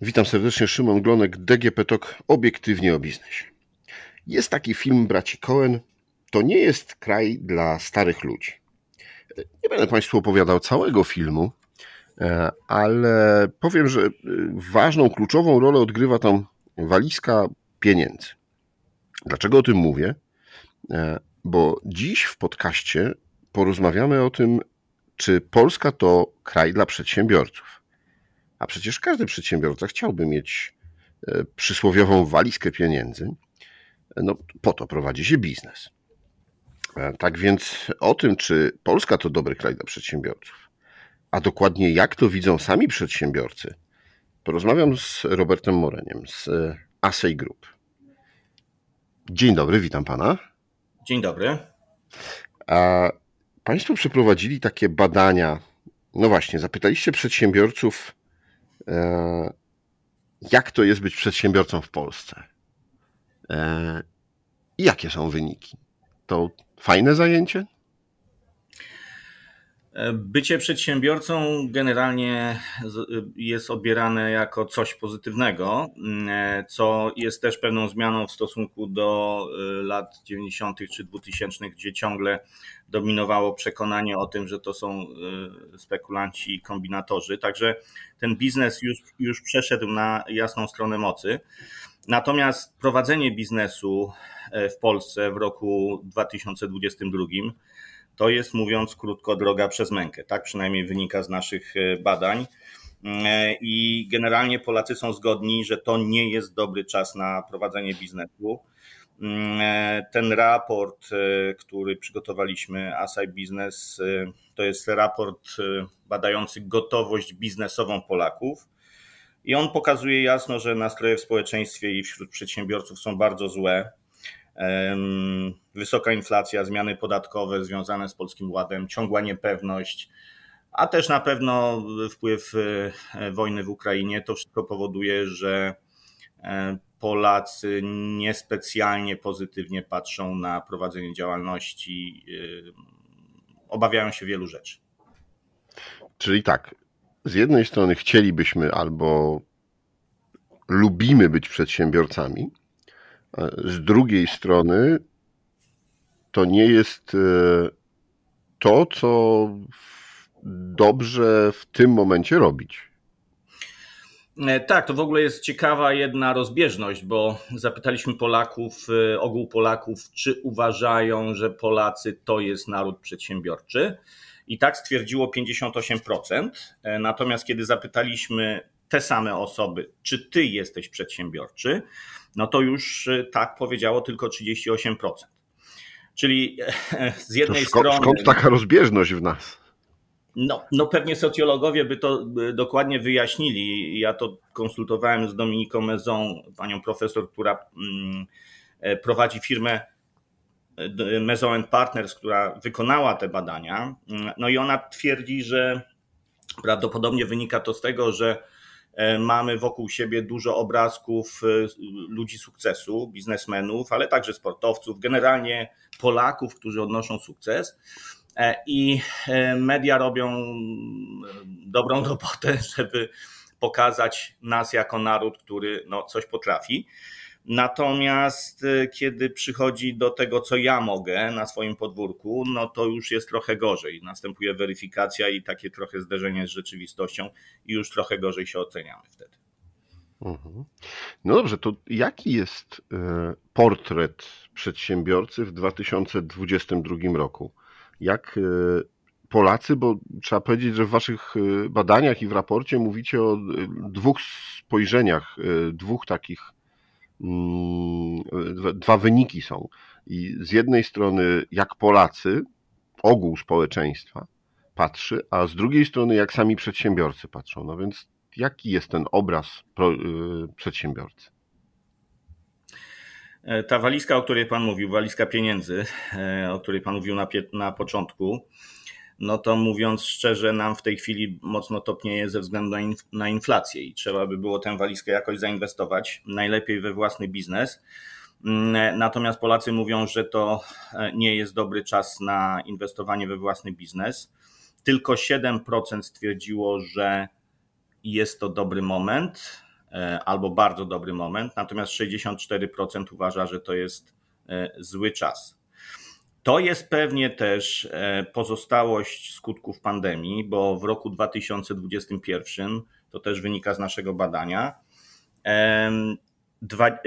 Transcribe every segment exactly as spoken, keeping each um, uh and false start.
Witam serdecznie, Szymon Glonek, D G P T O K, obiektywnie o biznesie. Jest taki film braci Cohen, to nie jest kraj dla starych ludzi. Nie będę Państwu opowiadał całego filmu, ale powiem, że ważną, kluczową rolę odgrywa tam walizka pieniędzy. Dlaczego o tym mówię? Bo dziś w podcaście porozmawiamy o tym, czy Polska to kraj dla przedsiębiorców. A przecież każdy przedsiębiorca chciałby mieć przysłowiową walizkę pieniędzy. No, po to prowadzi się biznes. Tak więc o tym, czy Polska to dobry kraj dla przedsiębiorców, a dokładnie jak to widzą sami przedsiębiorcy, porozmawiam z Robertem Moreniem z ASEI Group. Dzień dobry, witam Pana. Dzień dobry. A Państwo przeprowadzili takie badania, no właśnie, zapytaliście przedsiębiorców, jak to jest być przedsiębiorcą w Polsce i jakie są wyniki. To fajne zajęcie? Bycie przedsiębiorcą generalnie jest obierane jako coś pozytywnego, co jest też pewną zmianą w stosunku do lat dziewięćdziesiątych czy dwutysięcznych, gdzie ciągle dominowało przekonanie o tym, że to są spekulanci i kombinatorzy. Także ten biznes już, już przeszedł na jasną stronę mocy. Natomiast prowadzenie biznesu w Polsce w roku dwa tysiące dwudziestym drugim to jest, mówiąc krótko, droga przez mękę. Tak przynajmniej wynika z naszych badań. I generalnie Polacy są zgodni, że to nie jest dobry czas na prowadzenie biznesu. Ten raport, który przygotowaliśmy, Asai Biznes, to jest raport badający gotowość biznesową Polaków. I on pokazuje jasno, że nastroje w społeczeństwie i wśród przedsiębiorców są bardzo złe. Wysoka inflacja, zmiany podatkowe związane z Polskim Ładem, ciągła niepewność, a też na pewno wpływ wojny w Ukrainie. To wszystko powoduje, że Polacy niespecjalnie pozytywnie patrzą na prowadzenie działalności, obawiają się wielu rzeczy. Czyli tak, z jednej strony chcielibyśmy albo lubimy być przedsiębiorcami, z drugiej strony to nie jest to, co dobrze w tym momencie robić. Tak, to w ogóle jest ciekawa jedna rozbieżność, bo zapytaliśmy Polaków, ogół Polaków, czy uważają, że Polacy to jest naród przedsiębiorczy. I tak stwierdziło pięćdziesiąt osiem procent. Natomiast kiedy zapytaliśmy te same osoby, czy ty jesteś przedsiębiorczy, no to już tak powiedziało tylko trzydzieści osiem procent. Czyli z jednej skąd, strony... Skąd taka rozbieżność w nas? No, no pewnie socjologowie by to dokładnie wyjaśnili. Ja to konsultowałem z Dominiką Maison, panią profesor, która prowadzi firmę Maison Partners, która wykonała te badania. No i ona twierdzi, że prawdopodobnie wynika to z tego, że mamy wokół siebie dużo obrazków ludzi sukcesu, biznesmenów, ale także sportowców, generalnie Polaków, którzy odnoszą sukces. I media robią dobrą robotę, żeby pokazać nas jako naród, który no, coś potrafi. Natomiast kiedy przychodzi do tego, co ja mogę na swoim podwórku, no to już jest trochę gorzej. Następuje weryfikacja i takie trochę zderzenie z rzeczywistością i już trochę gorzej się oceniamy wtedy. No dobrze, to jaki jest portret przedsiębiorcy w dwa tysiące dwudziestym drugim roku? Jak Polacy, bo trzeba powiedzieć, że w waszych badaniach i w raporcie mówicie o dwóch spojrzeniach, dwóch takich, dwa wyniki są. I z jednej strony jak Polacy, ogół społeczeństwa patrzy, a z drugiej strony jak sami przedsiębiorcy patrzą. No więc jaki jest ten obraz przedsiębiorcy? Ta walizka, o której Pan mówił, walizka pieniędzy, o której Pan mówił na, pie- na początku, no to mówiąc szczerze, nam w tej chwili mocno topnieje ze względu na, inf- na inflację i trzeba by było tę walizkę jakoś zainwestować, najlepiej we własny biznes. Natomiast Polacy mówią, że to nie jest dobry czas na inwestowanie we własny biznes. Tylko siedem procent stwierdziło, że jest to dobry moment. albo bardzo dobry moment, natomiast sześćdziesiąt cztery procent uważa, że to jest zły czas. To jest pewnie też pozostałość skutków pandemii, bo w roku dwa tysiące dwudziestym pierwszym, to też wynika z naszego badania,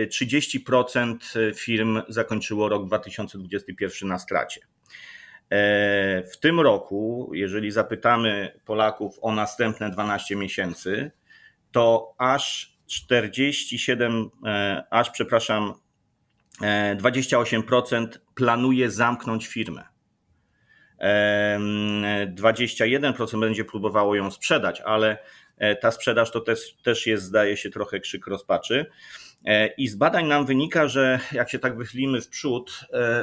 trzydzieści procent firm zakończyło rok dwa tysiące dwudziesty pierwszy na stracie. W tym roku, jeżeli zapytamy Polaków o następne dwanaście miesięcy, to aż czterdzieści siedem, aż przepraszam, dwadzieścia osiem procent planuje zamknąć firmę. dwadzieścia jeden procent będzie próbowało ją sprzedać, ale ta sprzedaż to też, też jest, zdaje się, trochę krzyk rozpaczy. I z badań nam wynika, że jak się tak wychylimy w przód,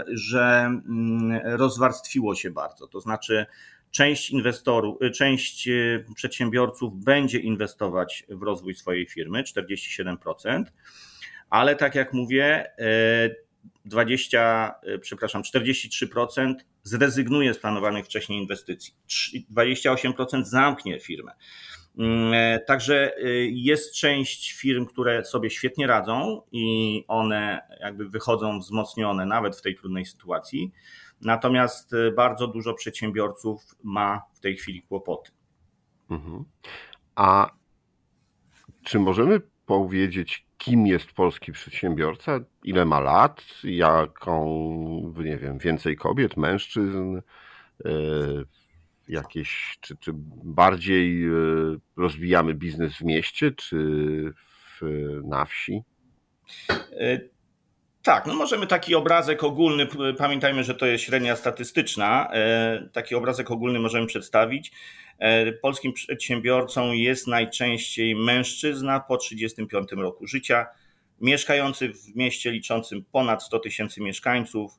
że rozwarstwiło się bardzo. To znaczy część inwestorów, część przedsiębiorców będzie inwestować w rozwój swojej firmy, czterdzieści siedem procent, ale tak jak mówię, dwadzieścia, przepraszam, czterdzieści trzy procent zrezygnuje z planowanych wcześniej inwestycji, dwadzieścia osiem procent zamknie firmę. Także jest część firm, które sobie świetnie radzą i one jakby wychodzą wzmocnione nawet w tej trudnej sytuacji, natomiast bardzo dużo przedsiębiorców ma w tej chwili kłopoty. Mhm. A czy możemy powiedzieć, kim jest polski przedsiębiorca, ile ma lat, jaką, nie wiem, więcej kobiet, mężczyzn, yy... jakieś, czy, czy bardziej rozwijamy biznes w mieście, czy w, na wsi? Tak, no możemy taki obrazek ogólny, pamiętajmy, że to jest średnia statystyczna, taki obrazek ogólny możemy przedstawić. Polskim przedsiębiorcą jest najczęściej mężczyzna po trzydziestym piątym roku życia, mieszkający w mieście liczącym ponad sto tysięcy mieszkańców,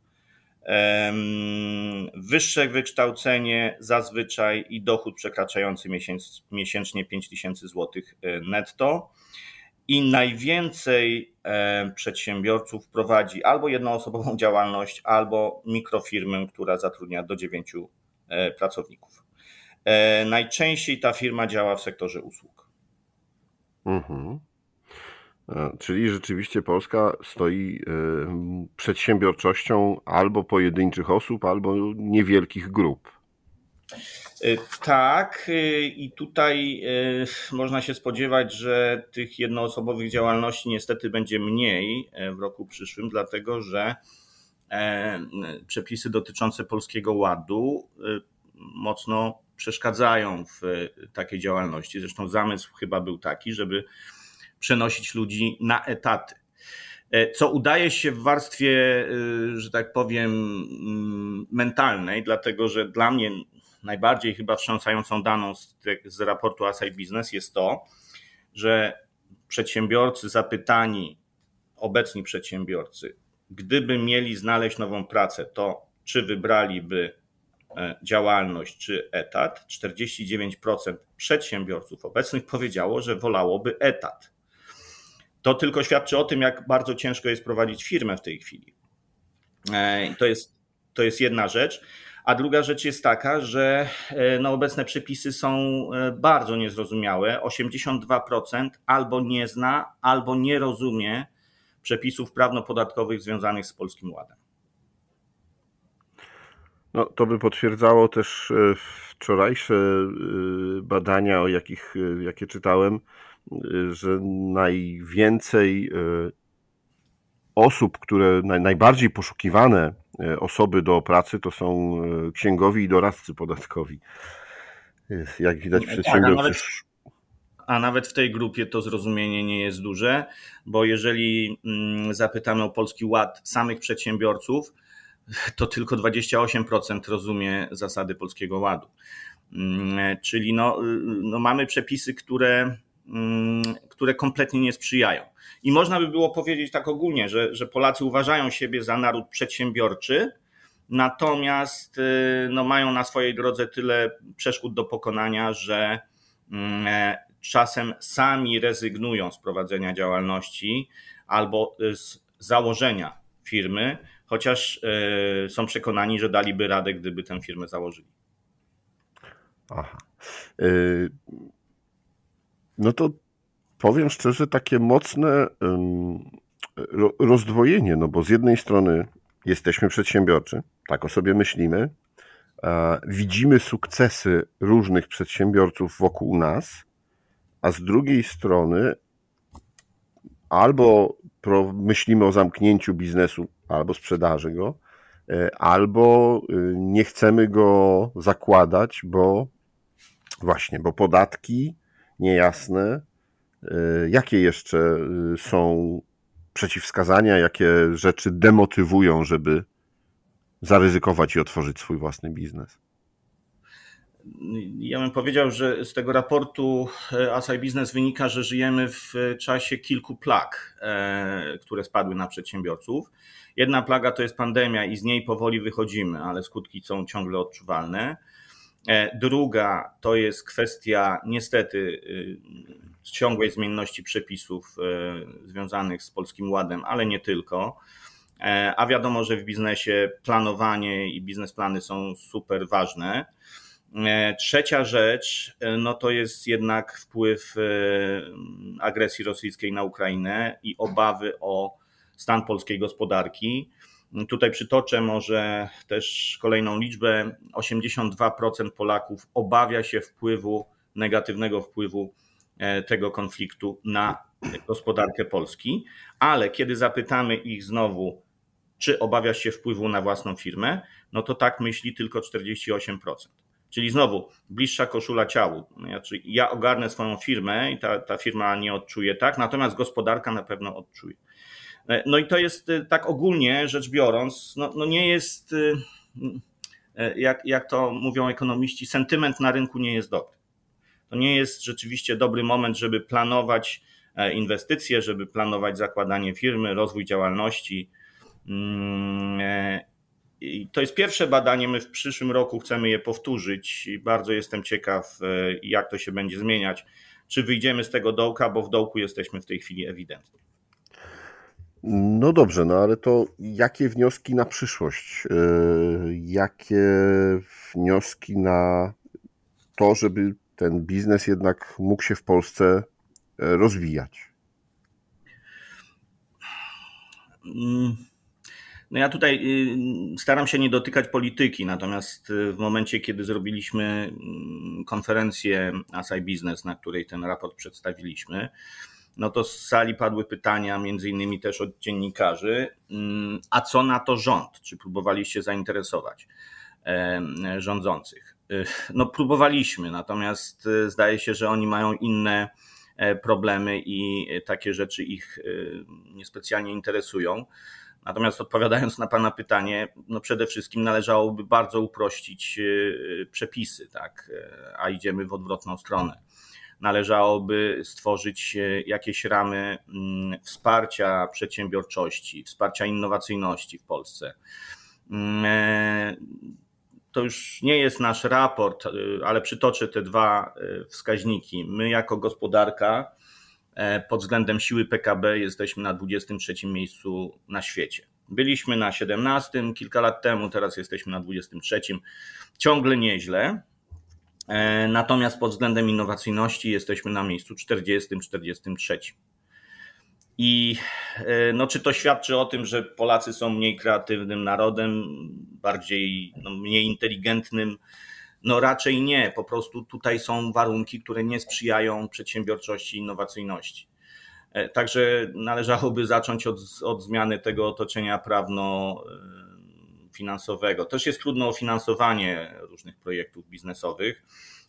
wyższe wykształcenie zazwyczaj i dochód przekraczający miesięcznie pięć tysięcy złotych netto i najwięcej przedsiębiorców prowadzi albo jednoosobową działalność, albo mikrofirmę, która zatrudnia do dziewięciu pracowników. Najczęściej ta firma działa w sektorze usług. Mhm. Czyli rzeczywiście Polska stoi przedsiębiorczością albo pojedynczych osób, albo niewielkich grup. Tak, i tutaj można się spodziewać, że tych jednoosobowych działalności niestety będzie mniej w roku przyszłym, dlatego że przepisy dotyczące Polskiego Ładu mocno przeszkadzają w takiej działalności. Zresztą zamysł chyba był taki, żeby przenosić ludzi na etaty. Co udaje się w warstwie, że tak powiem, mentalnej, dlatego że dla mnie najbardziej chyba wstrząsającą daną z, z raportu Asai Biznes jest to, że przedsiębiorcy zapytani, obecni przedsiębiorcy, gdyby mieli znaleźć nową pracę, to czy wybraliby działalność czy etat, czterdzieści dziewięć procent przedsiębiorców obecnych powiedziało, że wolałoby etat. To tylko świadczy o tym, jak bardzo ciężko jest prowadzić firmę w tej chwili. To jest, to jest jedna rzecz. A druga rzecz jest taka, że no obecne przepisy są bardzo niezrozumiałe. osiemdziesiąt dwa procent albo nie zna, albo nie rozumie przepisów prawno-podatkowych związanych z Polskim Ładem. No, to by potwierdzało też wczorajsze badania, o jakich, jakie czytałem, że najwięcej osób, które najbardziej poszukiwane osoby do pracy to są księgowi i doradcy podatkowi. Jak widać przedsiębiorcy. A nawet w tej grupie to zrozumienie nie jest duże, bo jeżeli zapytamy o Polski Ład samych przedsiębiorców, to tylko dwadzieścia osiem procent rozumie zasady Polskiego Ładu. Czyli no, no mamy przepisy, które, które kompletnie nie sprzyjają. I można by było powiedzieć tak ogólnie, że, że Polacy uważają siebie za naród przedsiębiorczy, natomiast no, mają na swojej drodze tyle przeszkód do pokonania, że czasem sami rezygnują z prowadzenia działalności albo z założenia firmy, chociaż y, są przekonani, że daliby radę, gdyby tę firmę założyli. Aha. Y, no to powiem szczerze, takie mocne rozdwojenie, no bo z jednej strony jesteśmy przedsiębiorczy, tak o sobie myślimy, widzimy sukcesy różnych przedsiębiorców wokół nas, a z drugiej strony albo myślimy o zamknięciu biznesu, albo sprzedaży go, albo nie chcemy go zakładać, bo właśnie, bo podatki niejasne, jakie jeszcze są przeciwwskazania, jakie rzeczy demotywują, żeby zaryzykować i otworzyć swój własny biznes? Ja bym powiedział, że z tego raportu Asai Biznes wynika, że żyjemy w czasie kilku plag, które spadły na przedsiębiorców. Jedna plaga to jest pandemia i z niej powoli wychodzimy, ale skutki są ciągle odczuwalne. Druga to jest kwestia niestety ciągłej zmienności przepisów związanych z Polskim Ładem, ale nie tylko. A wiadomo, że w biznesie planowanie i biznesplany są super ważne. Trzecia rzecz, no to jest jednak wpływ agresji rosyjskiej na Ukrainę i obawy o stan polskiej gospodarki. Tutaj przytoczę może też kolejną liczbę. osiemdziesiąt dwa procent Polaków obawia się wpływu, negatywnego wpływu tego konfliktu na gospodarkę Polski, ale kiedy zapytamy ich znowu, czy obawia się wpływu na własną firmę, no to tak myśli tylko czterdzieści osiem procent. Czyli znowu bliższa koszula ciału. Ja, czyli ja ogarnę swoją firmę i ta, ta firma nie odczuje tak, natomiast gospodarka na pewno odczuje. No i to jest tak ogólnie rzecz biorąc, no, no nie jest, jak, jak to mówią ekonomiści, sentyment na rynku nie jest dobry. To nie jest rzeczywiście dobry moment, żeby planować inwestycje, żeby planować zakładanie firmy, rozwój działalności. I to jest pierwsze badanie, my w przyszłym roku chcemy je powtórzyć i bardzo jestem ciekaw, jak to się będzie zmieniać, czy wyjdziemy z tego dołka, bo w dołku jesteśmy w tej chwili ewidentnie. No dobrze, no ale to jakie wnioski na przyszłość? Jakie wnioski na to, żeby ten biznes jednak mógł się w Polsce rozwijać? No ja tutaj staram się nie dotykać polityki, natomiast w momencie, kiedy zrobiliśmy konferencję Asai Biznes, na której ten raport przedstawiliśmy, no to z sali padły pytania między innymi też od dziennikarzy, a co na to rząd? Czy próbowaliście zainteresować rządzących? No próbowaliśmy, natomiast zdaje się, że oni mają inne problemy i takie rzeczy ich niespecjalnie interesują. Natomiast odpowiadając na pana pytanie, no przede wszystkim należałoby bardzo uprościć przepisy, tak, a idziemy w odwrotną stronę. Należałoby stworzyć jakieś ramy wsparcia przedsiębiorczości, wsparcia innowacyjności w Polsce. To już nie jest nasz raport, ale przytoczę te dwa wskaźniki. My jako gospodarka pod względem siły P K B jesteśmy na dwudziestym trzecim miejscu na świecie. Byliśmy na siedemnastym kilka lat temu, teraz jesteśmy na dwudziestym trzecim. Ciągle nieźle. Natomiast pod względem innowacyjności jesteśmy na miejscu czterdziestym, czterdziestym trzecim. I no, czy to świadczy o tym, że Polacy są mniej kreatywnym narodem, bardziej, no, mniej inteligentnym? No raczej nie, po prostu tutaj są warunki, które nie sprzyjają przedsiębiorczości i innowacyjności. Także należałoby zacząć od, od zmiany tego otoczenia prawno-finansowego. Też jest trudno o finansowanie różnych projektów biznesowych,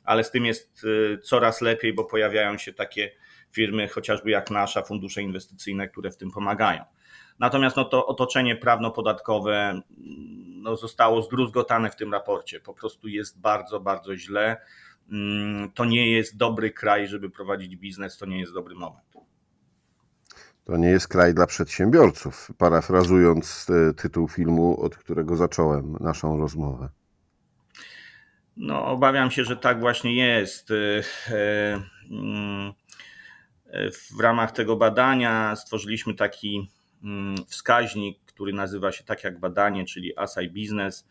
ale z tym jest coraz lepiej, bo pojawiają się takie firmy chociażby jak nasza, fundusze inwestycyjne, które w tym pomagają. Natomiast no, to otoczenie prawno-podatkowe no, zostało zdruzgotane w tym raporcie. Po prostu jest bardzo, bardzo źle. To nie jest dobry kraj, żeby prowadzić biznes, to nie jest dobry moment. To nie jest kraj dla przedsiębiorców, parafrazując tytuł filmu, od którego zacząłem naszą rozmowę. No, obawiam się, że tak właśnie jest. W ramach tego badania stworzyliśmy taki wskaźnik, który nazywa się tak jak badanie, czyli Asai Biznes.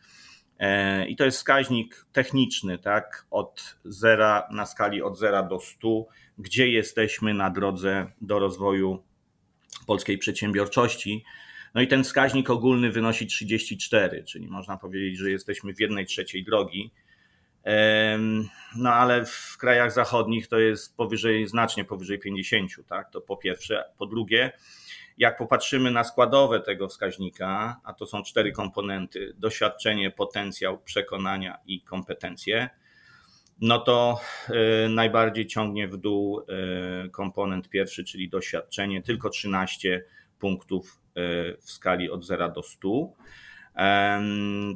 I to jest wskaźnik techniczny, tak, od zera, na skali od zera do stu, gdzie jesteśmy na drodze do rozwoju polskiej przedsiębiorczości. No i ten wskaźnik ogólny wynosi trzydzieści cztery, czyli można powiedzieć, że jesteśmy w jednej trzeciej drogi. No ale w krajach zachodnich to jest powyżej, znacznie powyżej pięćdziesiąt, tak? To po pierwsze. Po drugie, jak popatrzymy na składowe tego wskaźnika, a to są cztery komponenty: doświadczenie, potencjał, przekonania i kompetencje, no to najbardziej ciągnie w dół komponent pierwszy, czyli doświadczenie, tylko trzynaście punktów w skali od zera do stu.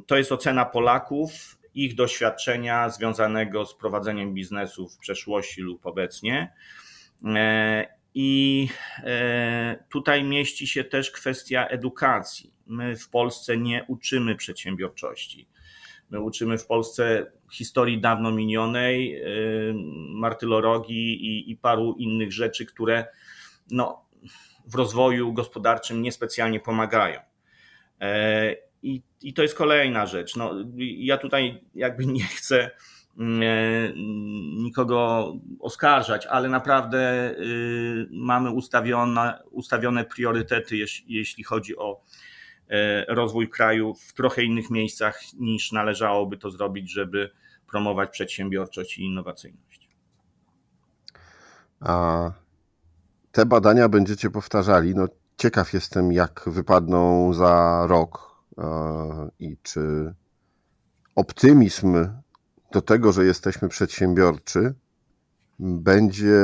To jest ocena Polaków, ich doświadczenia związanego z prowadzeniem biznesu w przeszłości lub obecnie. I tutaj mieści się też kwestia edukacji. My w Polsce nie uczymy przedsiębiorczości. My uczymy w Polsce historii dawno minionej, martyrologii i, i paru innych rzeczy, które no, w rozwoju gospodarczym niespecjalnie pomagają. I, i to jest kolejna rzecz. No, ja tutaj jakby nie chcę nikogo oskarżać, ale naprawdę mamy ustawione, ustawione priorytety, jeśli chodzi o rozwój kraju w trochę innych miejscach niż należałoby to zrobić, żeby promować przedsiębiorczość i innowacyjność. A te badania będziecie powtarzali. No, ciekaw jestem, jak wypadną za rok i czy optymizm do tego, że jesteśmy przedsiębiorczy, będzie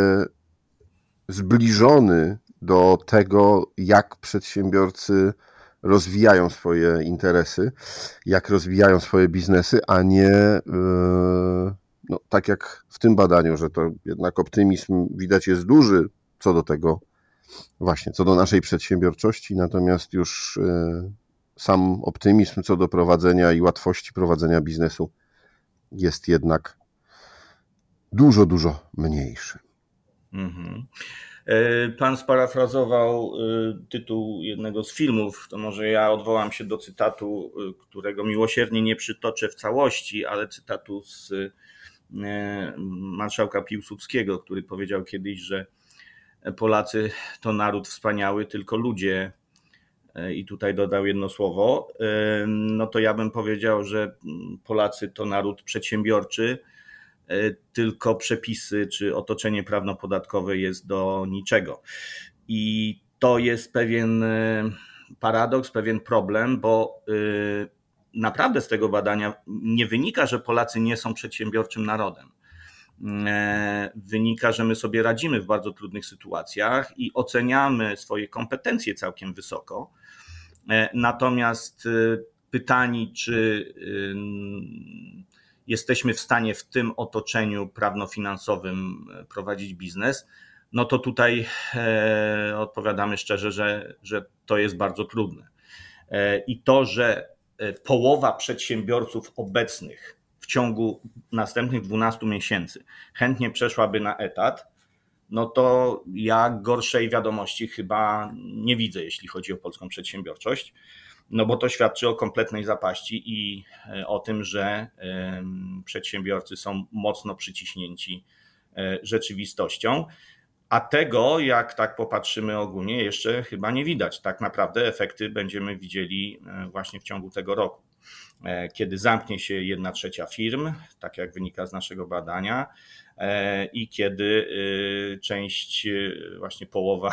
zbliżony do tego, jak przedsiębiorcy rozwijają swoje interesy, jak rozwijają swoje biznesy, a nie no, tak jak w tym badaniu, że to jednak optymizm widać jest duży co do tego właśnie, co do naszej przedsiębiorczości, natomiast już sam optymizm co do prowadzenia i łatwości prowadzenia biznesu jest jednak dużo, dużo mniejszy. Mhm. Pan sparafrazował tytuł jednego z filmów, to może ja odwołam się do cytatu, którego miłosiernie nie przytoczę w całości, ale cytatu z marszałka Piłsudskiego, który powiedział kiedyś, że Polacy to naród wspaniały, tylko ludzie, i tutaj dodał jedno słowo, no to ja bym powiedział, że Polacy to naród przedsiębiorczy, tylko przepisy czy otoczenie prawno-podatkowe jest do niczego. I to jest pewien paradoks, pewien problem, bo naprawdę z tego badania nie wynika, że Polacy nie są przedsiębiorczym narodem. Wynika, że my sobie radzimy w bardzo trudnych sytuacjach i oceniamy swoje kompetencje całkiem wysoko. Natomiast pytani, czy jesteśmy w stanie w tym otoczeniu prawno-finansowym prowadzić biznes, no to tutaj odpowiadamy szczerze, że, że to jest bardzo trudne. I to, że połowa przedsiębiorców obecnych w ciągu następnych dwunastu miesięcy chętnie przeszłaby na etat, no to ja gorszej wiadomości chyba nie widzę, jeśli chodzi o polską przedsiębiorczość, no bo to świadczy o kompletnej zapaści i o tym, że przedsiębiorcy są mocno przyciśnięci rzeczywistością, a tego, jak tak popatrzymy ogólnie, jeszcze chyba nie widać. Tak naprawdę efekty będziemy widzieli właśnie w ciągu tego roku, kiedy zamknie się jedna trzecia firm, tak jak wynika z naszego badania, i kiedy część, właśnie połowa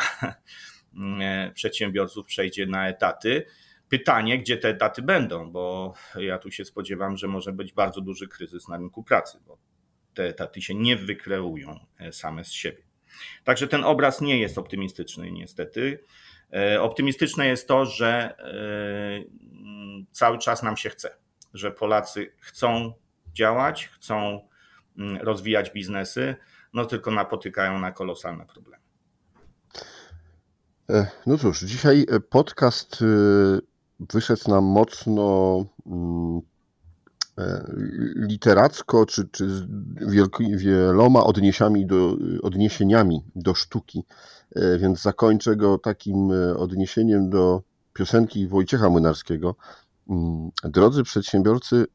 przedsiębiorców przejdzie na etaty. Pytanie, gdzie te etaty będą, bo ja tu się spodziewam, że może być bardzo duży kryzys na rynku pracy, bo te etaty się nie wykreują same z siebie. Także ten obraz nie jest optymistyczny niestety. Optymistyczne jest to, że cały czas nam się chce, że Polacy chcą działać, chcą rozwijać biznesy, no tylko napotykają na kolosalne problemy. No cóż, dzisiaj podcast wyszedł nam mocno literacko, czy, czy z wieloma odniesiami do, odniesieniami do sztuki, więc zakończę go takim odniesieniem do piosenki Wojciecha Młynarskiego. Drodzy przedsiębiorcy,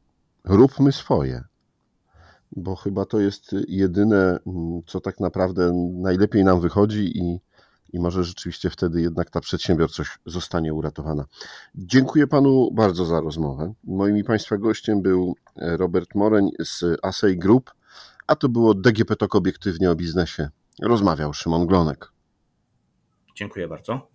róbmy swoje, bo chyba to jest jedyne, co tak naprawdę najlepiej nam wychodzi i, i może rzeczywiście wtedy jednak ta przedsiębiorczość zostanie uratowana. Dziękuję panu bardzo za rozmowę. Moim i państwa gościem był Robert Moreń z ASEI Group, a to było D G P TOK obiektywnie o biznesie. Rozmawiał Szymon Glonek. Dziękuję bardzo.